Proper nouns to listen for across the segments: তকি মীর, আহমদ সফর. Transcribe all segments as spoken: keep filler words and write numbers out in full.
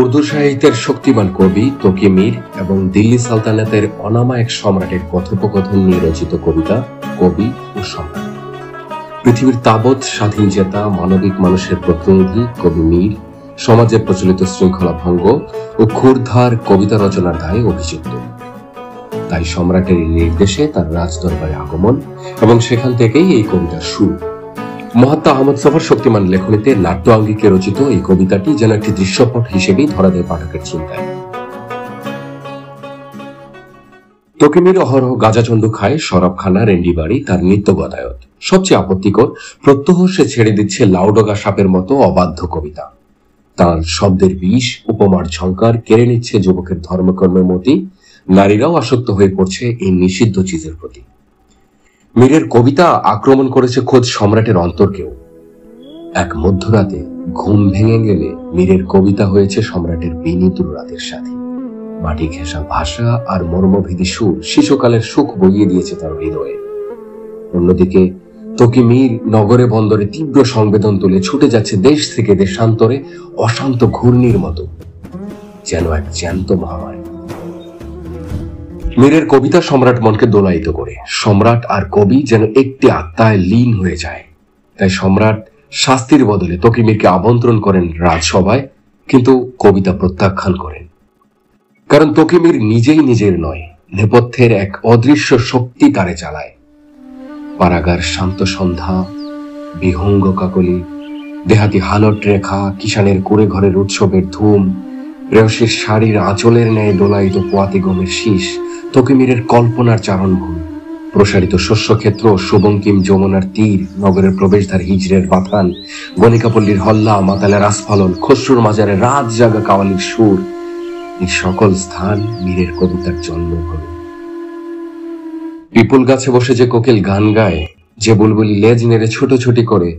উর্দু সাহিত্যের শক্তিমান কবি তকি মীর এবং দিল্লি সালতানাতের অনামা এক সম্রাটের কথোপকথন নিয়ে রচিত কবিতা কবি ও সম্রাট। পৃথিবীর তাবৎ স্বাধীন চেতা মানবিক মানুষের প্রতিনিধি কবি মীর সমাজের প্রচলিত শৃঙ্খলা ভঙ্গ ও ক্ষুরধার কবিতা রচনার দায়ে অভিযুক্ত। তাই সম্রাটের নির্দেশে তার রাজদরবারে আগমন এবং সেখান থেকেই এই কবিতার শুরু। মহাত্মা আহমদ সফর শক্তিমান লেখনীতে নাট্য আঙ্গিকে রচিত এই কবিতাটি যেন একটি দৃশ্যপট হিসেবেই ধরা দেয় পাঠকের চিন্তায়। তকি মীর অহরহ গাঁজাচন্দু খায়, শরাবখানা, রেন্ডিবাড়ি তার নিত্য গতায়ত। সবচেয়ে আপত্তিকর প্রত্যহ সে ছেড়ে দিচ্ছে লাউডগা সাপের মতো অবাধ্য কবিতা। তার শব্দের বিষ, উপমার ঝংকার কেড়ে নিচ্ছে যুবকের ধর্মকর্মের মতি। নারীরাও আসক্ত হয়ে পড়ছে এই নিষিদ্ধ চিজের প্রতি। মীরের কবিতা আক্রমণ করেছে খোদ সম্রাটের অন্তরকেও। এক মধ্যরাতে ঘুম ভেঙে গেলে মীরের কবিতা হয়েছে সম্রাটের বিনিদ্র রাতের সাথে। মাটি ঘেঁষা ভাষা আর মর্মভেদী সুর শিশুকালের সুখ বইয়ে দিয়েছে তার হৃদয়ে। অন্যদিকে তকি মীর নগরে বন্দরে তীব্র সংবেদন তুলে ছুটে যাচ্ছে দেশ থেকে দেশান্তরে অশান্ত ঘূর্ণির মতো, যেন এক জ্যান্ত মহামারী। মীরের কবিতা সম্রাট মনকে দোলায়িত করে। সম্রাট আর কবি যেন একটি আত্মায় লীন হয়ে যায়। তাই সম্রাট শাস্তির বদলে তকি মীরকে আমন্ত্রণ করেন রাজসভায়, কিন্তু কবিতা প্রত্যাখ্যান করেন। কারণ তকি মীর নিজেই নিজের নয়, নেপথ্যের এক অদৃশ্য শক্তি তারে চালায়। পারাগার শান্ত সন্ধ্যা, বিহঙ্গ কাকলি, দেহাতি হালট রেখা, কিষানের কুড়ে ঘরের উৎসবের ধুম, প্রেয়সীর শাড়ির আঁচলের ন্যায় দোলায়িত পোয়াতি গমের শীষ, তকি মীরের কল্পনার চারণভূমি, প্রসারিত শস্যক্ষেত্র, শুভঙ্কিম যমুনার তীর, নগরের প্রবেশদ্বার হিজরের বাথান, গণিকাপল্লীর হল্লা, মাতালের আস্ফালন, খসরুর মাজারে রাত জাগা কাওয়ালির সুর, এই সকল স্থান মীরের কবিতার জন্মভূমি। পিপুল গাছে বসে যে কোকিল গান গায়, যে বুলবুলি লেজ নেড়ে ছুটোছুটি করে,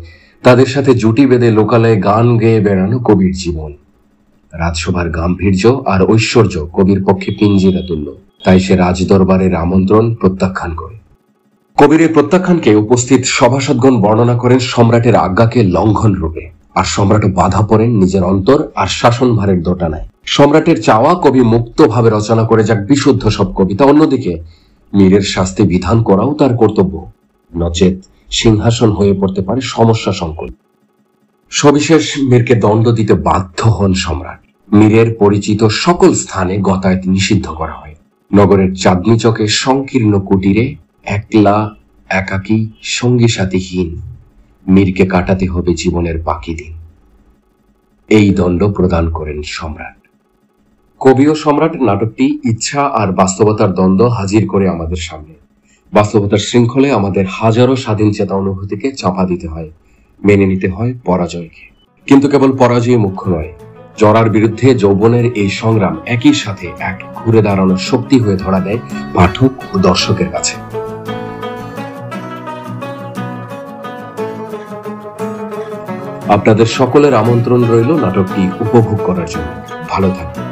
তাদের সাথে জুটি বেঁধে লোকালয়ে গান গেয়ে বেড়ানো কবির জীবন। রাজসভার গাম্ভীর্য আর ঐশ্বর্য কবির পক্ষে পিঞ্জিরা তুলল। তাই সে রাজদরবারের আমন্ত্রণ প্রত্যাখ্যান করে। কবির এই প্রত্যাখ্যানকে উপস্থিত সভাসদগণ বর্ণনা করেন সম্রাটের আজ্ঞাকে লঙ্ঘন রূপে, আর সম্রাট বাধা পড়েন নিজের অন্তর আর শাসনভারের দোটানায়। সম্রাটের চাওয়া কবি মুক্তভাবে রচনা করে যাক বিশুদ্ধ সব কবিতা, অন্যদিকে মীরের শাস্তি বিধান করাও তার কর্তব্য, নচেত সিংহাসন হয়ে পড়তে পারে সমস্যা সংকুল। সবিশেষ মীরকে দণ্ড দিতে বাধ্য হন সম্রাট। মীরের পরিচিত সকল স্থানে গতায়ত নিষিদ্ধ করা হয়। নগরের চাঁদনি চকে সংকীর্ণ কুটিরে একলা একাকী সঙ্গী সাথীহীন মীরকে কাটাতে হবে জীবনের বাকি দিন। এই দণ্ড প্রদান করেন সম্রাট। কবি ও সম্রাট নাটকটি ইচ্ছা আর বাস্তবতার দ্বন্দ্ব হাজির করে আমাদের সামনে। বাস্তবতার শৃঙ্খলে আমাদের হাজারো স্বাধীন চেতা অনুভূতিকে চাপা দিতে হয়, মেনে নিতে হয় পরাজয়কে। কিন্তু কেবল পরাজয় মুখ্য নয়, জরার বিরুদ্ধে যৌবনের এই সংগ্রাম একই সাথে এক ঘুরে দাঁড়ানোর শক্তি হয়ে ধরা দেয় পাঠক ও দর্শকের কাছে। আপনাদের সকলের আমন্ত্রণ রইল নাটকটি উপভোগ করার জন্য। ভালো থাকবেন।